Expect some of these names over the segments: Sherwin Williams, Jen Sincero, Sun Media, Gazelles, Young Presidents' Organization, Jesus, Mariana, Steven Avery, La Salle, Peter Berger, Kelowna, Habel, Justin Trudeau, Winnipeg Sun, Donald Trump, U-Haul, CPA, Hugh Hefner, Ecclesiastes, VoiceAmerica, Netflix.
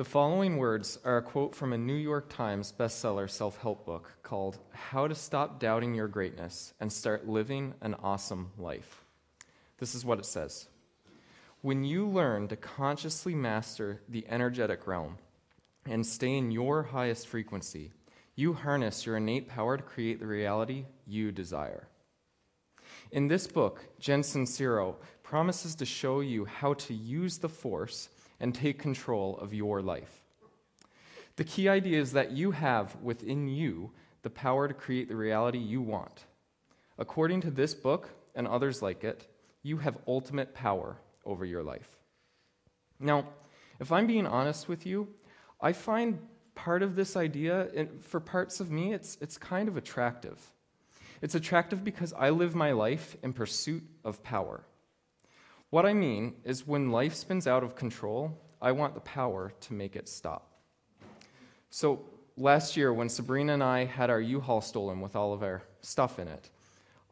The following words are a quote from a New York Times bestseller self-help book called How to Stop Doubting Your Greatness and Start Living an Awesome Life. This is what it says. When you learn to consciously master the energetic realm and stay in your highest frequency, you harness your innate power to create the reality you desire. In this book, Jen Sincero promises to show you how to use the force and take control of your life. The key idea is that you have within you the power to create the reality you want. According to this book and others like it, you have ultimate power over your life. Now, if I'm being honest with you, I find part of this idea, and for parts of me, it's kind of attractive. It's attractive because I live my life in pursuit of power. What I mean is when life spins out of control, I want the power to make it stop. So last year when Sabrina and I had our U-Haul stolen with all of our stuff in it,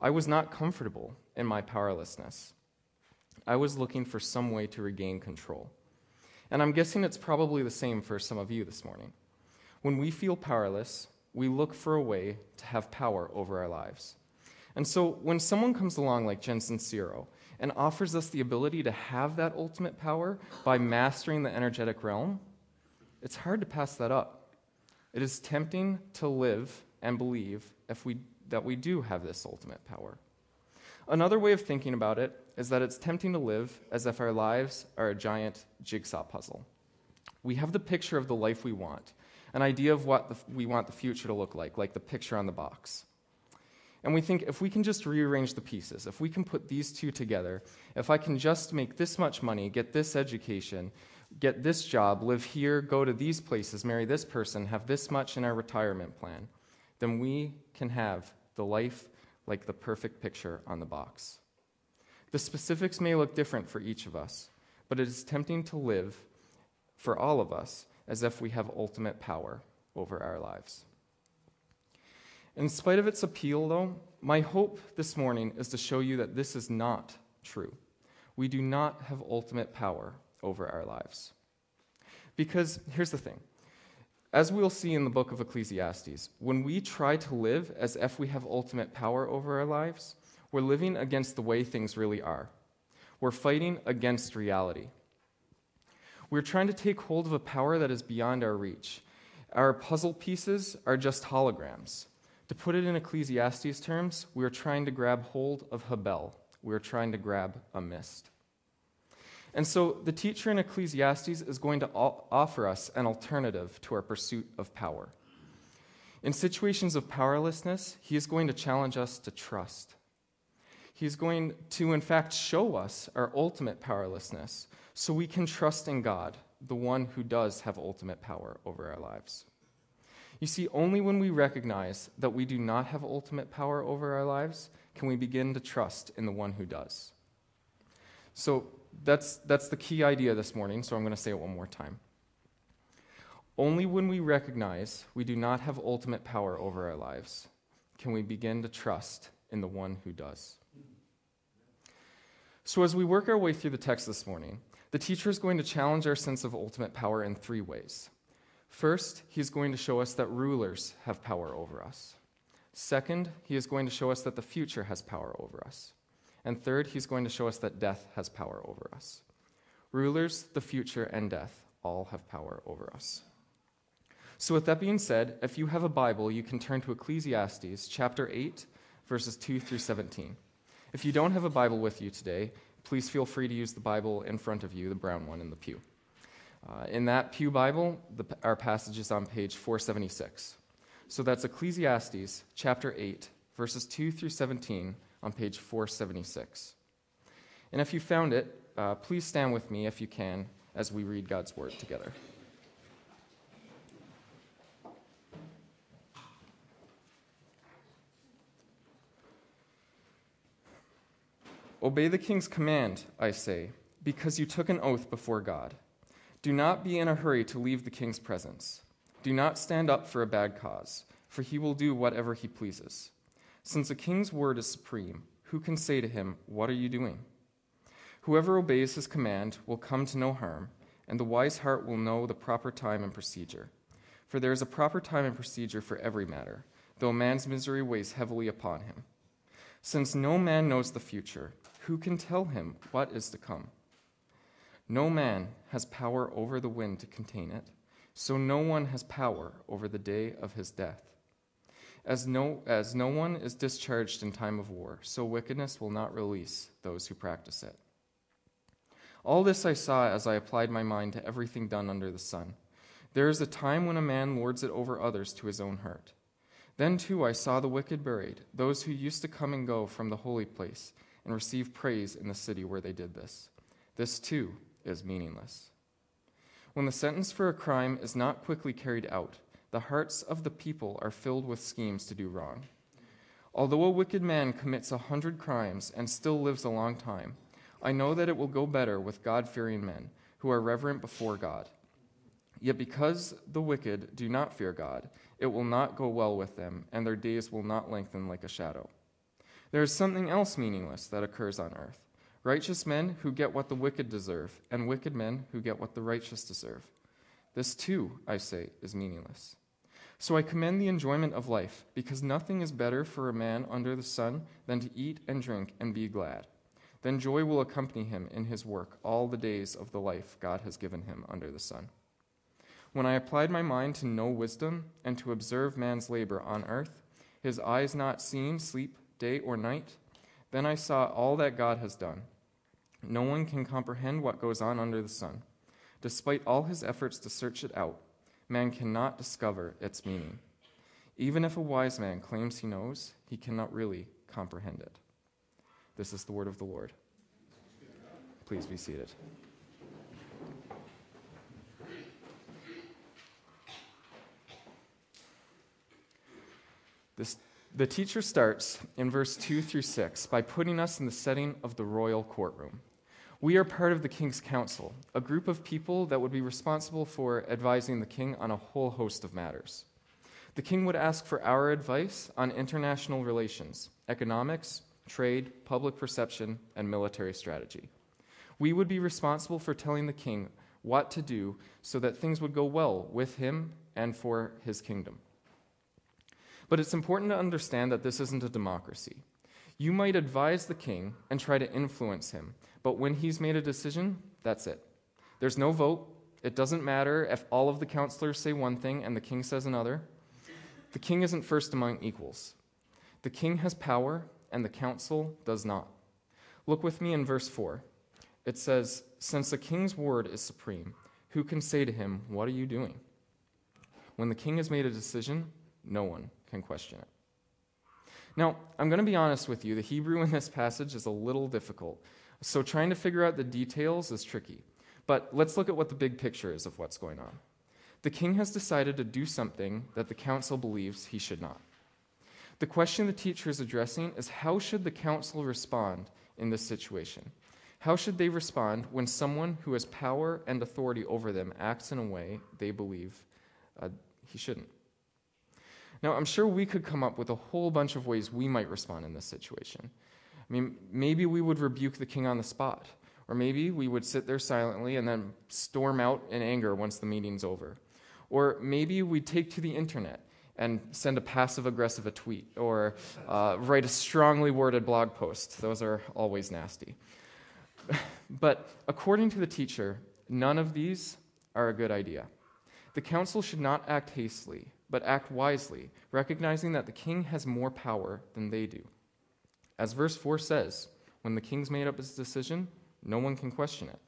I was not comfortable in my powerlessness. I was looking for some way to regain control. And I'm guessing it's probably the same for some of you this morning. When we feel powerless, we look for a way to have power over our lives. And so when someone comes along like Jen Sincero and offers us the ability to have that ultimate power by mastering the energetic realm, it's hard to pass that up. It is tempting to live and believe that we do have this ultimate power. Another way of thinking about it is that it's tempting to live as if our lives are a giant jigsaw puzzle. We have the picture of the life we want, an idea of what we want the future to look like the picture on the box. And we think, if we can just rearrange the pieces, if we can put these two together, if I can just make this much money, get this education, get this job, live here, go to these places, marry this person, have this much in our retirement plan, then we can have the life like the perfect picture on the box. The specifics may look different for each of us, but it is tempting to live for all of us as if we have ultimate power over our lives. In spite of its appeal, though, my hope this morning is to show you that this is not true. We do not have ultimate power over our lives. Because here's the thing. As we'll see in the book of Ecclesiastes, when we try to live as if we have ultimate power over our lives, we're living against the way things really are. We're fighting against reality. We're trying to take hold of a power that is beyond our reach. Our puzzle pieces are just holograms. To put it in Ecclesiastes terms, we are trying to grab hold of Habel. We are trying to grab a mist. And so the teacher in Ecclesiastes is going to offer us an alternative to our pursuit of power. In situations of powerlessness, he is going to challenge us to trust. He's going to, in fact, show us our ultimate powerlessness so we can trust in God, the one who does have ultimate power over our lives. You see, only when we recognize that we do not have ultimate power over our lives can we begin to trust in the one who does. So that's the key idea this morning, so I'm going to say it one more time. Only when we recognize we do not have ultimate power over our lives can we begin to trust in the one who does. So as we work our way through the text this morning, the teacher is going to challenge our sense of ultimate power in three ways. First, he's going to show us that rulers have power over us. Second, he is going to show us that the future has power over us. And third, he's going to show us that death has power over us. Rulers, the future, and death all have power over us. So with that being said, if you have a Bible, you can turn to Ecclesiastes chapter 8, verses 2 through 17. If you don't have a Bible with you today, please feel free to use the Bible in front of you, the brown one in the pew. In that pew Bible, our passage is on page 476. So that's Ecclesiastes chapter 8, verses 2 through 17 on page 476. And if you found it, please stand with me if you can as we read God's word together. Obey the king's command, I say, because you took an oath before God. Do not be in a hurry to leave the king's presence. Do not stand up for a bad cause, for he will do whatever he pleases. Since a king's word is supreme, who can say to him, "What are you doing?" Whoever obeys his command will come to no harm, and the wise heart will know the proper time and procedure. For there is a proper time and procedure for every matter, though man's misery weighs heavily upon him. Since no man knows the future, who can tell him what is to come? No man has power over the wind to contain it, so no one has power over the day of his death. As no one is discharged in time of war, so wickedness will not release those who practice it. All this I saw as I applied my mind to everything done under the sun. There is a time when a man lords it over others to his own hurt. Then too I saw the wicked buried, those who used to come and go from the holy place and receive praise in the city where they did this. This too is meaningless. When the sentence for a crime is not quickly carried out, the hearts of the people are filled with schemes to do wrong. Although a wicked man commits 100 crimes and still lives a long time, I know that it will go better with God-fearing men who are reverent before God. Yet because the wicked do not fear God, it will not go well with them, and their days will not lengthen like a shadow. There is something else meaningless that occurs on earth. Righteous men who get what the wicked deserve, and wicked men who get what the righteous deserve. This too, I say, is meaningless. So I commend the enjoyment of life, because nothing is better for a man under the sun than to eat and drink and be glad. Then joy will accompany him in his work all the days of the life God has given him under the sun. When I applied my mind to know wisdom and to observe man's labor on earth, his eyes not seeing sleep day or night, then I saw all that God has done. No one can comprehend what goes on under the sun. Despite all his efforts to search it out, man cannot discover its meaning. Even if a wise man claims he knows, he cannot really comprehend it. This is the word of the Lord. Please be seated. The teacher starts in verse 2 through 6 by putting us in the setting of the royal courtroom. We are part of the king's council, a group of people that would be responsible for advising the king on a whole host of matters. The king would ask for our advice on international relations, economics, trade, public perception, and military strategy. We would be responsible for telling the king what to do so that things would go well with him and for his kingdom. But it's important to understand that this isn't a democracy. You might advise the king and try to influence him, but when he's made a decision, that's it. There's no vote. It doesn't matter if all of the counselors say one thing and the king says another. The king isn't first among equals. The king has power, and the council does not. Look with me in verse 4. It says, "Since the king's word is supreme, who can say to him, 'What are you doing?'" When the king has made a decision, no one can question it. Now, I'm going to be honest with you, the Hebrew in this passage is a little difficult, so trying to figure out the details is tricky. But let's look at what the big picture is of what's going on. The king has decided to do something that the council believes he should not. The question the teacher is addressing is, how should the council respond in this situation? How should they respond when someone who has power and authority over them acts in a way they believe he shouldn't? Now, I'm sure we could come up with a whole bunch of ways we might respond in this situation. I mean, maybe we would rebuke the king on the spot, or maybe we would sit there silently and then storm out in anger once the meeting's over. Or maybe we'd take to the internet and send a passive-aggressive tweet, or write a strongly worded blog post. Those are always nasty. But according to the teacher, none of these are a good idea. The council should not act hastily, but act wisely, recognizing that the king has more power than they do. As verse 4 says, when the king's made up his decision, no one can question it.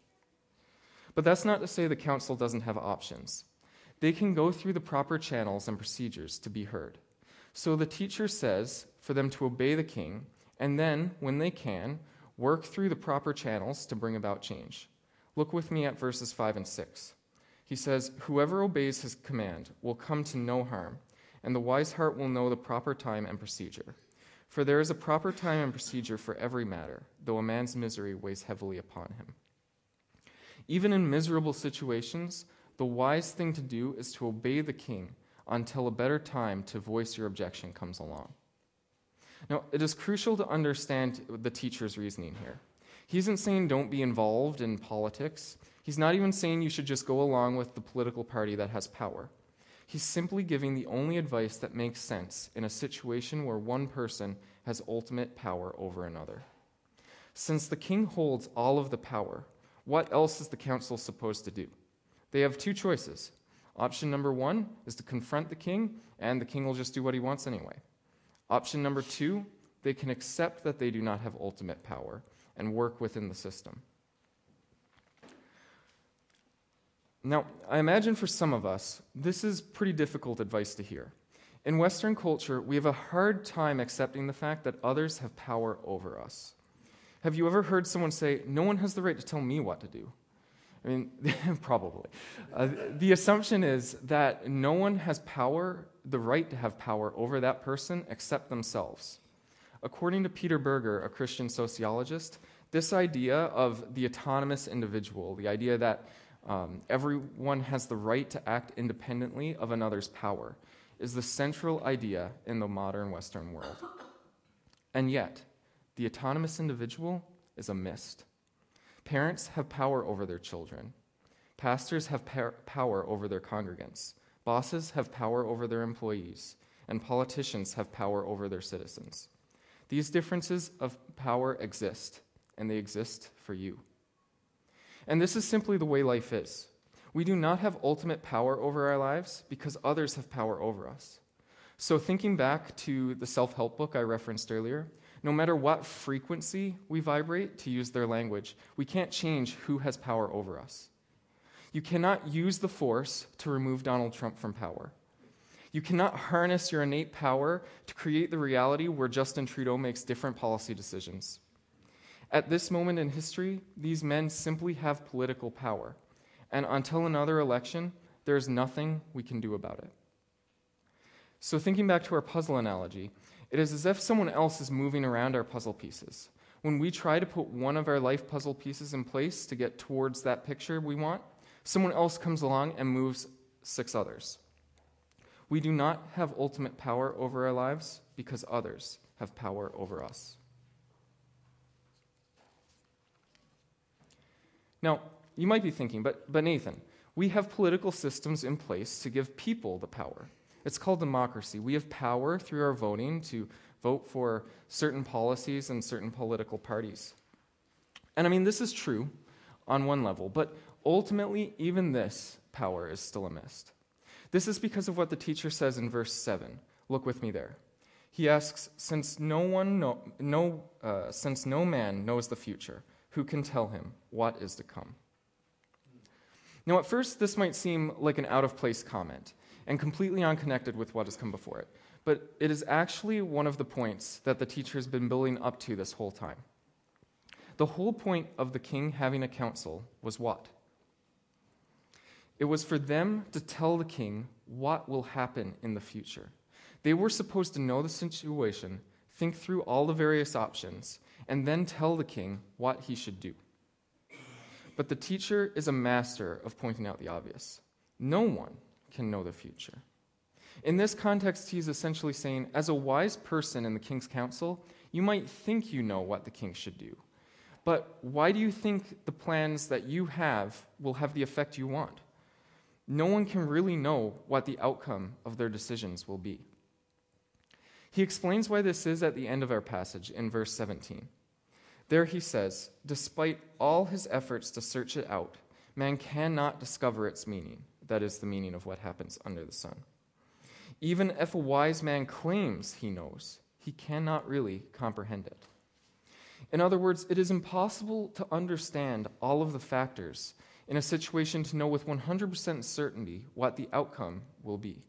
But that's not to say the council doesn't have options. They can go through the proper channels and procedures to be heard. So the teacher says for them to obey the king, and then, when they can, work through the proper channels to bring about change. Look with me at verses 5 and 6. He says, "Whoever obeys his command will come to no harm, and the wise heart will know the proper time and procedure. For there is a proper time and procedure for every matter, though a man's misery weighs heavily upon him." Even in miserable situations, the wise thing to do is to obey the king until a better time to voice your objection comes along. Now, it is crucial to understand the teacher's reasoning here. He isn't saying don't be involved in politics. He's not even saying you should just go along with the political party that has power. He's simply giving the only advice that makes sense in a situation where one person has ultimate power over another. Since the king holds all of the power, what else is the council supposed to do? They have two choices. Option number one is to confront the king, and the king will just do what he wants anyway. Option number two, they can accept that they do not have ultimate power and work within the system. Now, I imagine for some of us, this is pretty difficult advice to hear. In Western culture, we have a hard time accepting the fact that others have power over us. Have you ever heard someone say, "No one has the right to tell me what to do"? I mean, probably. The assumption is that no one has power, the right to have power over that person except themselves. According to Peter Berger, a Christian sociologist, this idea of the autonomous individual, the idea that everyone has the right to act independently of another's power, is the central idea in the modern Western world. And yet, the autonomous individual is a mist. Parents have power over their children. Pastors have power over their congregants. Bosses have power over their employees. And politicians have power over their citizens. These differences of power exist, and they exist for you. And this is simply the way life is. We do not have ultimate power over our lives because others have power over us. So thinking back to the self-help book I referenced earlier, no matter what frequency we vibrate, to use their language, we can't change who has power over us. You cannot use the force to remove Donald Trump from power. You cannot harness your innate power to create the reality where Justin Trudeau makes different policy decisions. At this moment in history, these men simply have political power, and until another election, there is nothing we can do about it. So thinking back to our puzzle analogy, it is as if someone else is moving around our puzzle pieces. When we try to put one of our life puzzle pieces in place to get towards that picture we want, someone else comes along and moves six others. We do not have ultimate power over our lives because others have power over us. Now, you might be thinking, but Nathan, we have political systems in place to give people the power. It's called democracy. We have power through our voting to vote for certain policies and certain political parties. And I mean, this is true on one level, but ultimately, even this power is still a mist. This is because of what the teacher says in verse 7. Look with me there. He asks, "Since no man knows the future, who can tell him what is to come?" Now, at first, this might seem like an out-of-place comment and completely unconnected with what has come before it, but it is actually one of the points that the teacher has been building up to this whole time. The whole point of the king having a council was what? It was for them to tell the king what will happen in the future. They were supposed to know the situation, think through all the various options, and then tell the king what he should do. But the teacher is a master of pointing out the obvious. No one can know the future. In this context, he's essentially saying, as a wise person in the king's council, you might think you know what the king should do, but why do you think the plans that you have will have the effect you want? No one can really know what the outcome of their decisions will be. He explains why this is at the end of our passage in verse 17. There he says, "Despite all his efforts to search it out, man cannot discover its meaning. That is the meaning of what happens under the sun. Even if a wise man claims he knows, he cannot really comprehend it." In other words, it is impossible to understand all of the factors in a situation to know with 100% certainty what the outcome will be.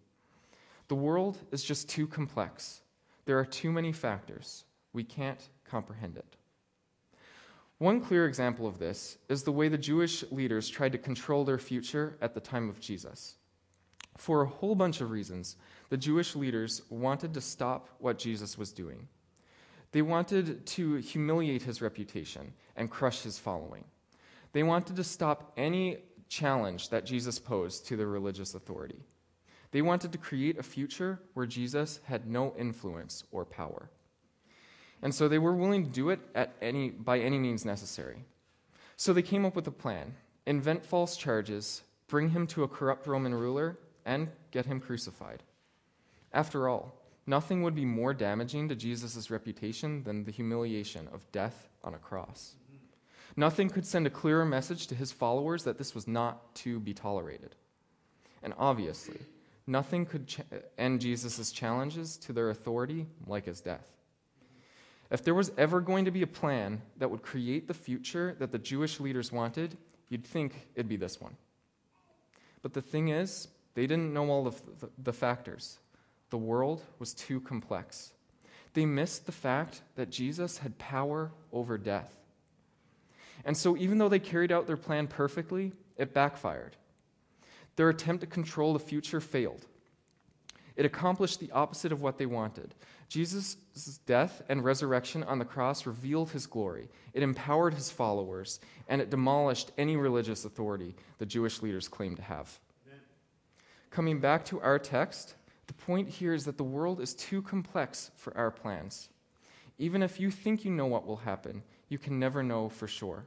The world is just too complex. There are too many factors. We can't comprehend it. One clear example of this is the way the Jewish leaders tried to control their future at the time of Jesus. For a whole bunch of reasons, the Jewish leaders wanted to stop what Jesus was doing. They wanted to humiliate his reputation and crush his following. They wanted to stop any challenge that Jesus posed to their religious authority. They wanted to create a future where Jesus had no influence or power. And so they were willing to do it by any means necessary. So they came up with a plan, invent false charges, bring him to a corrupt Roman ruler, and get him crucified. After all, nothing would be more damaging to Jesus' reputation than the humiliation of death on a cross. Nothing could send a clearer message to his followers that this was not to be tolerated. And obviously, nothing could end Jesus' challenges to their authority like his death. If there was ever going to be a plan that would create the future that the Jewish leaders wanted, you'd think it'd be this one. But the thing is, they didn't know all of the factors. The world was too complex. They missed the fact that Jesus had power over death. And so even though they carried out their plan perfectly, it backfired. Their attempt to control the future failed. It accomplished the opposite of what they wanted. Jesus' death and resurrection on the cross revealed his glory. It empowered his followers, and it demolished any religious authority the Jewish leaders claimed to have. Amen. Coming back to our text, the point here is that the world is too complex for our plans. Even if you think you know what will happen, you can never know for sure.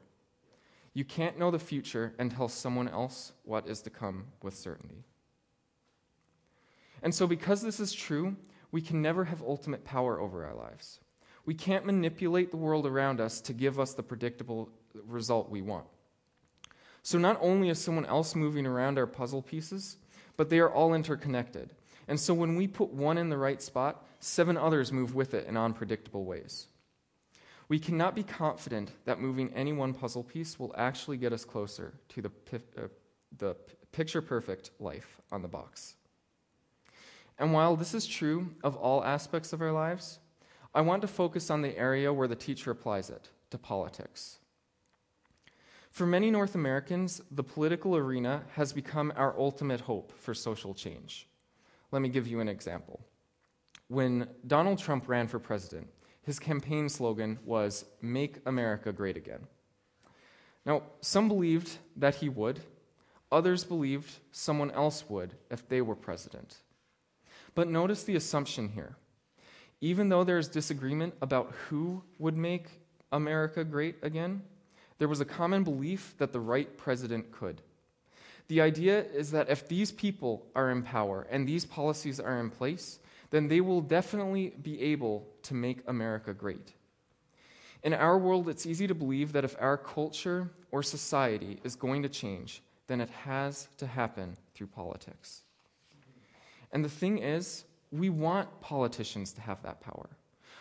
You can't know the future and tell someone else what is to come with certainty. And so because this is true, we can never have ultimate power over our lives. We can't manipulate the world around us to give us the predictable result we want. So not only is someone else moving around our puzzle pieces, but they are all interconnected. And so when we put one in the right spot, 7 others move with it in unpredictable ways. We cannot be confident that moving any one puzzle piece will actually get us closer to the picture-perfect life on the box. And while this is true of all aspects of our lives, I want to focus on the area where the teacher applies it, to politics. For many North Americans, the political arena has become our ultimate hope for social change. Let me give you an example. When Donald Trump ran for president, his campaign slogan was, "Make America Great Again." Now, some believed that he would. Others believed someone else would if they were president. But notice the assumption here. Even though there is disagreement about who would make America great again, there was a common belief that the right president could. The idea is that if these people are in power and these policies are in place, then they will definitely be able to make America great. In our world, it's easy to believe that if our culture or society is going to change, then it has to happen through politics. And the thing is, we want politicians to have that power.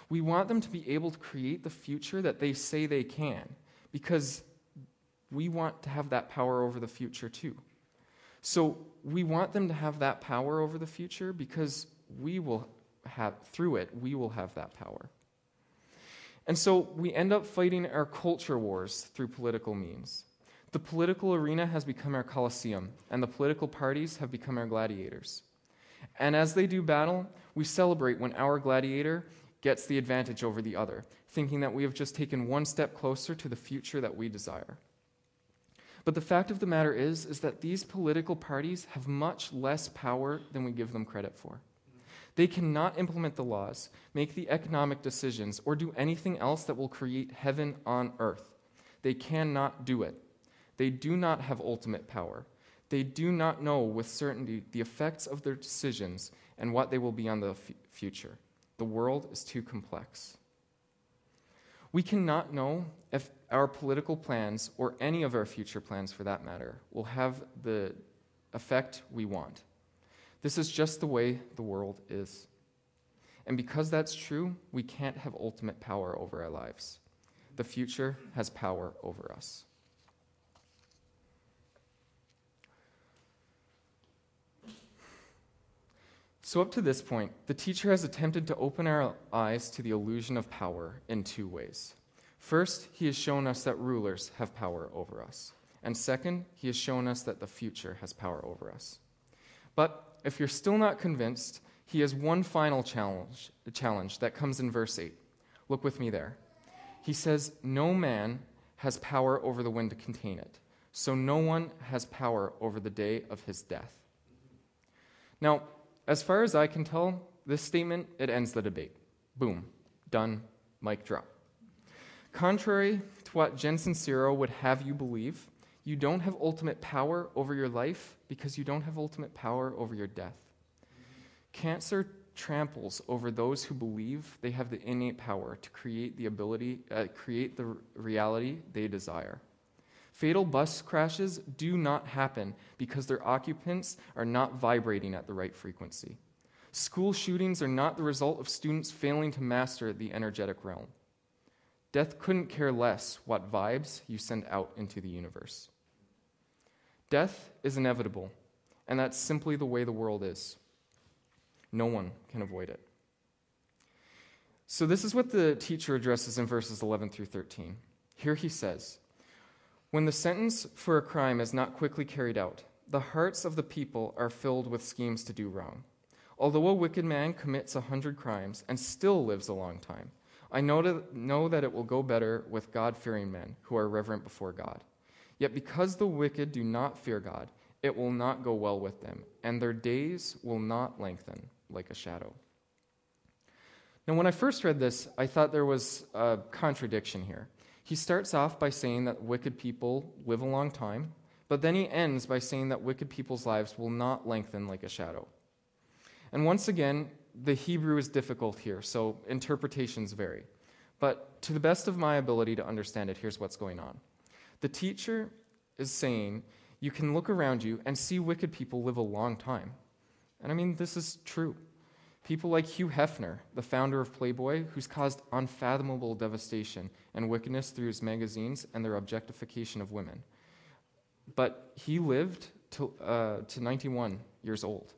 We want them to be able to create the future that they say they can, because we want to have that power over the future too. So we want them to have that power over the future because we will have that power. And so we end up fighting our culture wars through political means. The political arena has become our coliseum, and the political parties have become our gladiators. And as they do battle, we celebrate when our gladiator gets the advantage over the other, thinking that we have just taken one step closer to the future that we desire. But the fact of the matter is that these political parties have much less power than we give them credit for. They cannot implement the laws, make the economic decisions, or do anything else that will create heaven on earth. They cannot do it. They do not have ultimate power. They do not know with certainty the effects of their decisions and what they will be on the future. The world is too complex. We cannot know if our political plans, or any of our future plans for that matter, will have the effect we want. This is just the way the world is. And because that's true, we can't have ultimate power over our lives. The future has power over us. So up to this point, the teacher has attempted to open our eyes to the illusion of power in 2 ways. First, he has shown us that rulers have power over us. And second, he has shown us that the future has power over us. But if you're still not convinced, he has one final challenge, the challenge that comes in verse 8. Look with me there. He says, "No man has power over the wind to contain it, so no one has power over the day of his death." Now, as far as I can tell, this statement, it ends the debate. Boom. Done. Mic drop. Contrary to what Jen Sincero would have you believe, You don't have ultimate power over your life because you don't have ultimate power over your death. Cancer tramples over those who believe they have the innate power to create the reality they desire. Fatal bus crashes do not happen because their occupants are not vibrating at the right frequency. School shootings are not the result of students failing to master the energetic realm. Death couldn't care less what vibes you send out into the universe. Death is inevitable, and that's simply the way the world is. No one can avoid it. So this is what the teacher addresses in verses 11 through 13. Here he says, "When the sentence for a crime is not quickly carried out, the hearts of the people are filled with schemes to do wrong. Although a wicked man commits 100 crimes and still lives a long time, I know that it will go better with God-fearing men who are reverent before God. Yet because the wicked do not fear God, it will not go well with them, and their days will not lengthen like a shadow." Now, when I first read this, I thought there was a contradiction here. He starts off by saying that wicked people live a long time, but then he ends by saying that wicked people's lives will not lengthen like a shadow. And once again, the Hebrew is difficult here, so interpretations vary. But to the best of my ability to understand it, here's what's going on. The teacher is saying, you can look around you and see wicked people live a long time. And I mean, this is true. People like Hugh Hefner, the founder of Playboy, who's caused unfathomable devastation and wickedness through his magazines and their objectification of women. But he lived to 91 years old.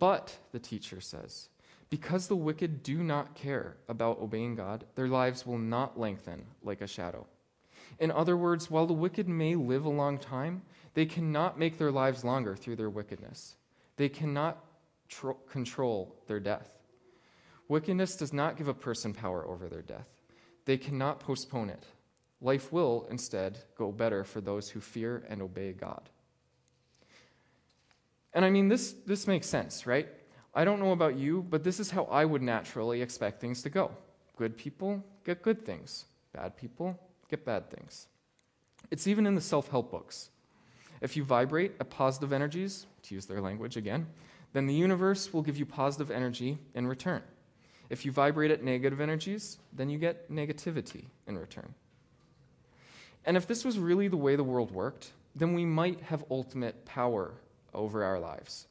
But, the teacher says, because the wicked do not care about obeying God, their lives will not lengthen like a shadow. In other words, while the wicked may live a long time, they cannot make their lives longer through their wickedness. They cannot control their death. Wickedness does not give a person power over their death. They cannot postpone it. Life will, instead, go better for those who fear and obey God. And I mean, this makes sense, right? I don't know about you, but this is how I would naturally expect things to go. Good people get good things. Bad people get bad things. It's even in the self-help books. If you vibrate at positive energies, to use their language again, then the universe will give you positive energy in return. If you vibrate at negative energies, then you get negativity in return. And if this was really the way the world worked, then we might have ultimate power over our lives.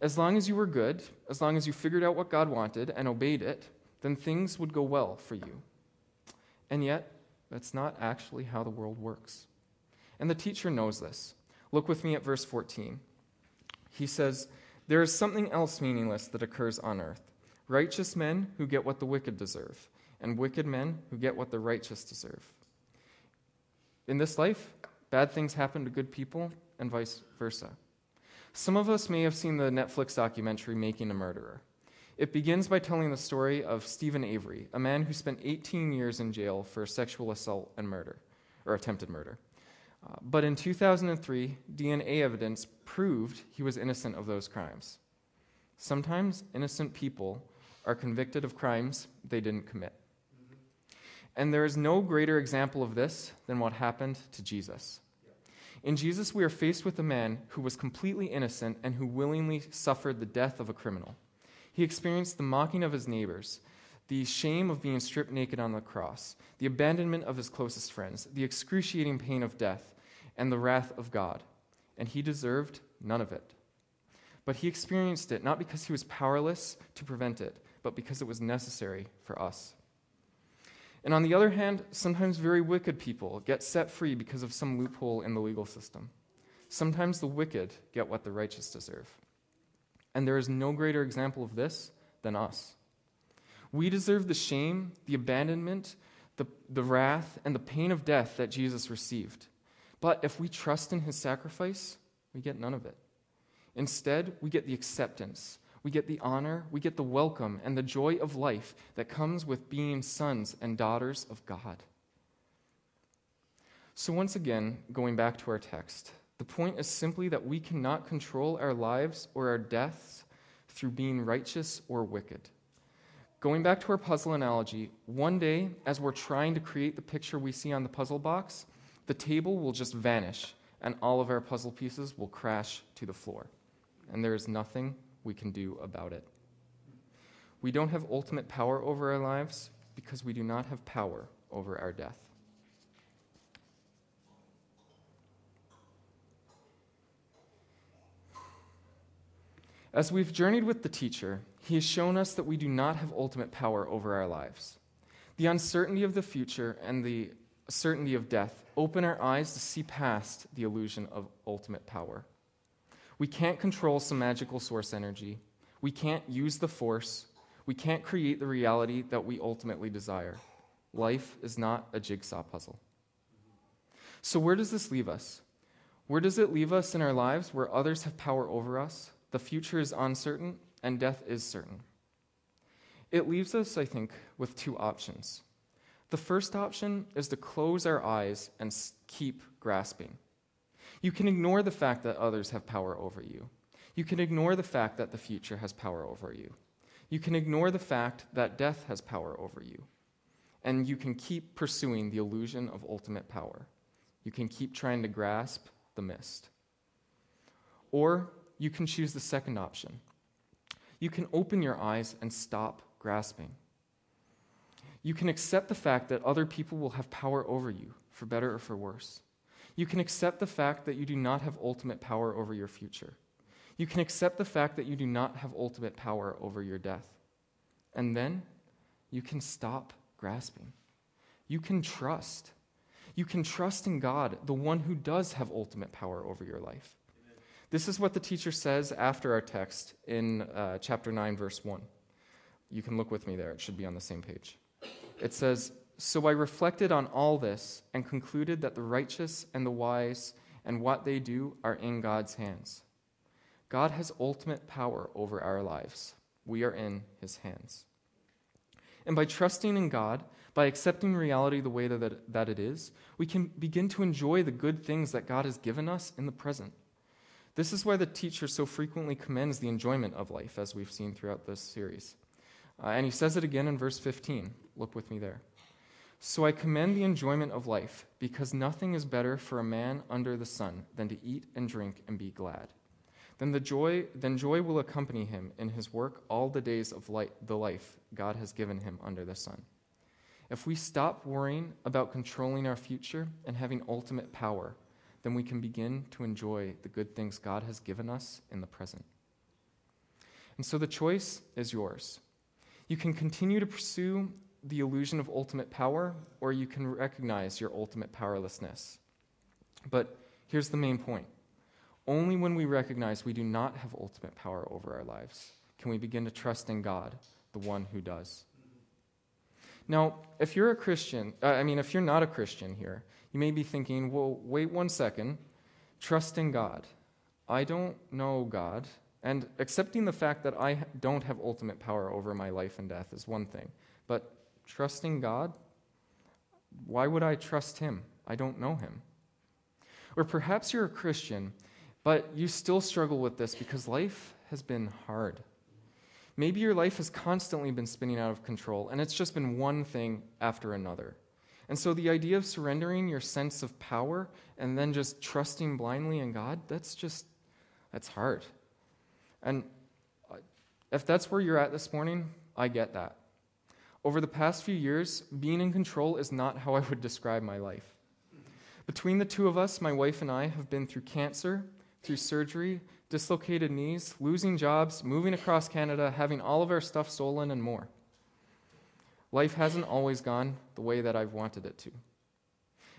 As long as you were good, as long as you figured out what God wanted and obeyed it, then things would go well for you. And yet, that's not actually how the world works. And the teacher knows this. Look with me at verse 14. He says, "There is something else meaningless that occurs on earth. Righteous men who get what the wicked deserve, and wicked men who get what the righteous deserve." In this life, bad things happen to good people and vice versa. Some of us may have seen the Netflix documentary Making a Murderer. It begins by telling the story of Steven Avery, a man who spent 18 years in jail for sexual assault and murder, or attempted murder. But in 2003, DNA evidence proved he was innocent of those crimes. Sometimes innocent people are convicted of crimes they didn't commit. And there is no greater example of this than what happened to Jesus. In Jesus, we are faced with a man who was completely innocent and who willingly suffered the death of a criminal. He experienced the mocking of his neighbors, the shame of being stripped naked on the cross, the abandonment of his closest friends, the excruciating pain of death, and the wrath of God. And he deserved none of it. But he experienced it not because he was powerless to prevent it, but because it was necessary for us. And on the other hand, sometimes very wicked people get set free because of some loophole in the legal system. Sometimes the wicked get what the righteous deserve. And there is no greater example of this than us. We deserve the shame, the abandonment, the wrath, and the pain of death that Jesus received. But if we trust in his sacrifice, we get none of it. Instead, we get the acceptance, we get the honor, we get the welcome, and the joy of life that comes with being sons and daughters of God. So once again, going back to our text, the point is simply that we cannot control our lives or our deaths through being righteous or wicked. Going back to our puzzle analogy, one day, as we're trying to create the picture we see on the puzzle box, the table will just vanish, and all of our puzzle pieces will crash to the floor, and there is nothing we can do about it. We don't have ultimate power over our lives because we do not have power over our death. As we've journeyed with the teacher, he has shown us that we do not have ultimate power over our lives. The uncertainty of the future and the certainty of death open our eyes to see past the illusion of ultimate power. We can't control some magical source energy. We can't use the force. We can't create the reality that we ultimately desire. Life is not a jigsaw puzzle. So where does this leave us? Where does it leave us in our lives where others have power over us? The future is uncertain, and death is certain. It leaves us, I think, with two options. The first option is to close our eyes and keep grasping. You can ignore the fact that others have power over you. You can ignore the fact that the future has power over you. You can ignore the fact that death has power over you. And you can keep pursuing the illusion of ultimate power. You can keep trying to grasp the mist. Or you can choose the second option. You can open your eyes and stop grasping. You can accept the fact that other people will have power over you, for better or for worse. You can accept the fact that you do not have ultimate power over your future. You can accept the fact that you do not have ultimate power over your death. And then you can stop grasping. You can trust. You can trust in God, the one who does have ultimate power over your life. This is what the teacher says after our text in chapter 9, verse 1. You can look with me there. It should be on the same page. It says, "So I reflected on all this and concluded that the righteous and the wise and what they do are in God's hands." God has ultimate power over our lives. We are in his hands. And by trusting in God, by accepting reality the way that it is, we can begin to enjoy the good things that God has given us in the present. This is why the teacher so frequently commends the enjoyment of life, as we've seen throughout this series. And he says it again in verse 15. Look with me there. "So I commend the enjoyment of life, because nothing is better for a man under the sun than to eat and drink and be glad. Then joy will accompany him in his work all the days of the life God has given him under the sun." If we stop worrying about controlling our future and having ultimate power, then we can begin to enjoy the good things God has given us in the present. And so the choice is yours. You can continue to pursue the illusion of ultimate power, or you can recognize your ultimate powerlessness. But here's the main point. Only when we recognize we do not have ultimate power over our lives can we begin to trust in God, the one who does. Now, if you're a Christian, if you're not a Christian here, you may be thinking, well, wait one second, trust in God. I don't know God, and accepting the fact that I don't have ultimate power over my life and death is one thing, but trusting God? Why would I trust him? I don't know him. Or perhaps you're a Christian, but you still struggle with this because life has been hard. Maybe your life has constantly been spinning out of control, and it's just been one thing after another. And so the idea of surrendering your sense of power and then just trusting blindly in God, that's hard. And if that's where you're at this morning, I get that. Over the past few years, being in control is not how I would describe my life. Between the two of us, my wife and I have been through cancer, through surgery, dislocated knees, losing jobs, moving across Canada, having all of our stuff stolen, and more. Life hasn't always gone the way that I've wanted it to.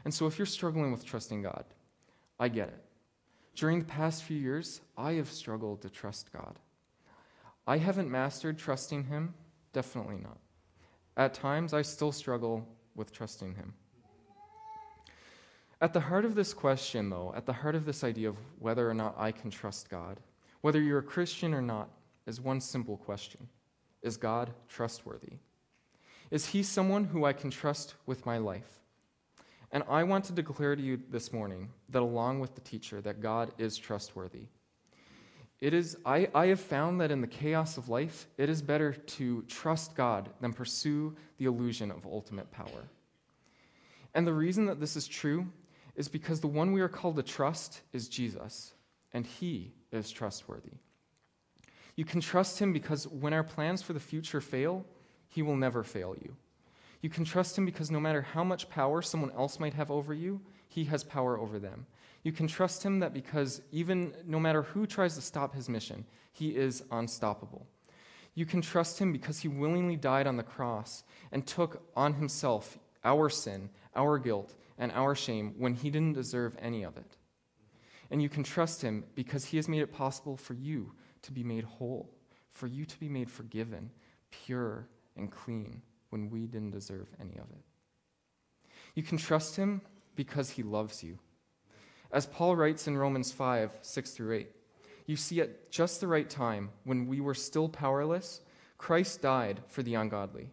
And so if you're struggling with trusting God, I get it. During the past few years, I have struggled to trust God. I haven't mastered trusting him, definitely not. At times, I still struggle with trusting him. At the heart of this question, though, at the heart of this idea of whether or not I can trust God, whether you're a Christian or not, is one simple question. Is God trustworthy? Is he someone who I can trust with my life? And I want to declare to you this morning that along with the teacher, that God is trustworthy. I have found that in the chaos of life, it is better to trust God than pursue the illusion of ultimate power. And the reason that this is true is because the one we are called to trust is Jesus, and he is trustworthy. You can trust him because when our plans for the future fail, he will never fail you. You can trust him because no matter how much power someone else might have over you, he has power over them. You can trust him that because even no matter who tries to stop his mission, he is unstoppable. You can trust him because he willingly died on the cross and took on himself our sin, our guilt, and our shame when he didn't deserve any of it. And you can trust him because he has made it possible for you to be made whole, for you to be made forgiven, pure, and clean when we didn't deserve any of it. You can trust him because he loves you. As Paul writes in Romans 5:6-8, you see, at just the right time, when we were still powerless, Christ died for the ungodly.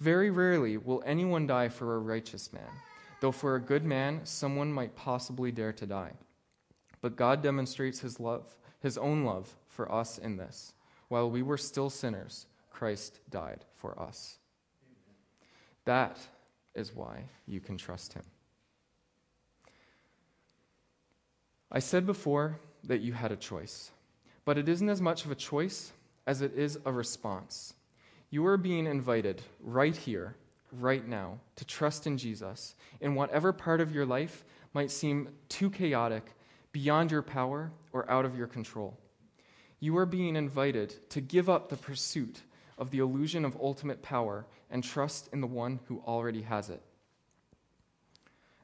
Very rarely will anyone die for a righteous man, though for a good man, someone might possibly dare to die. But God demonstrates his own love for us in this. While we were still sinners, Christ died for us. That is why you can trust him. I said before that you had a choice, but it isn't as much of a choice as it is a response. You are being invited right here, right now, to trust in Jesus in whatever part of your life might seem too chaotic, beyond your power, or out of your control. You are being invited to give up the pursuit of the illusion of ultimate power and trust in the one who already has it.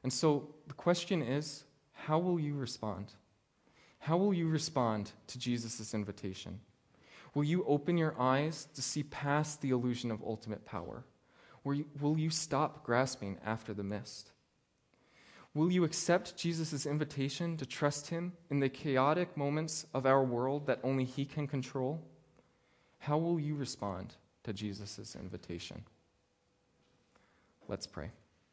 And so the question is, how will you respond? How will you respond to Jesus' invitation? Will you open your eyes to see past the illusion of ultimate power? Will you stop grasping after the mist? Will you accept Jesus' invitation to trust him in the chaotic moments of our world that only he can control? How will you respond to Jesus' invitation? Let's pray.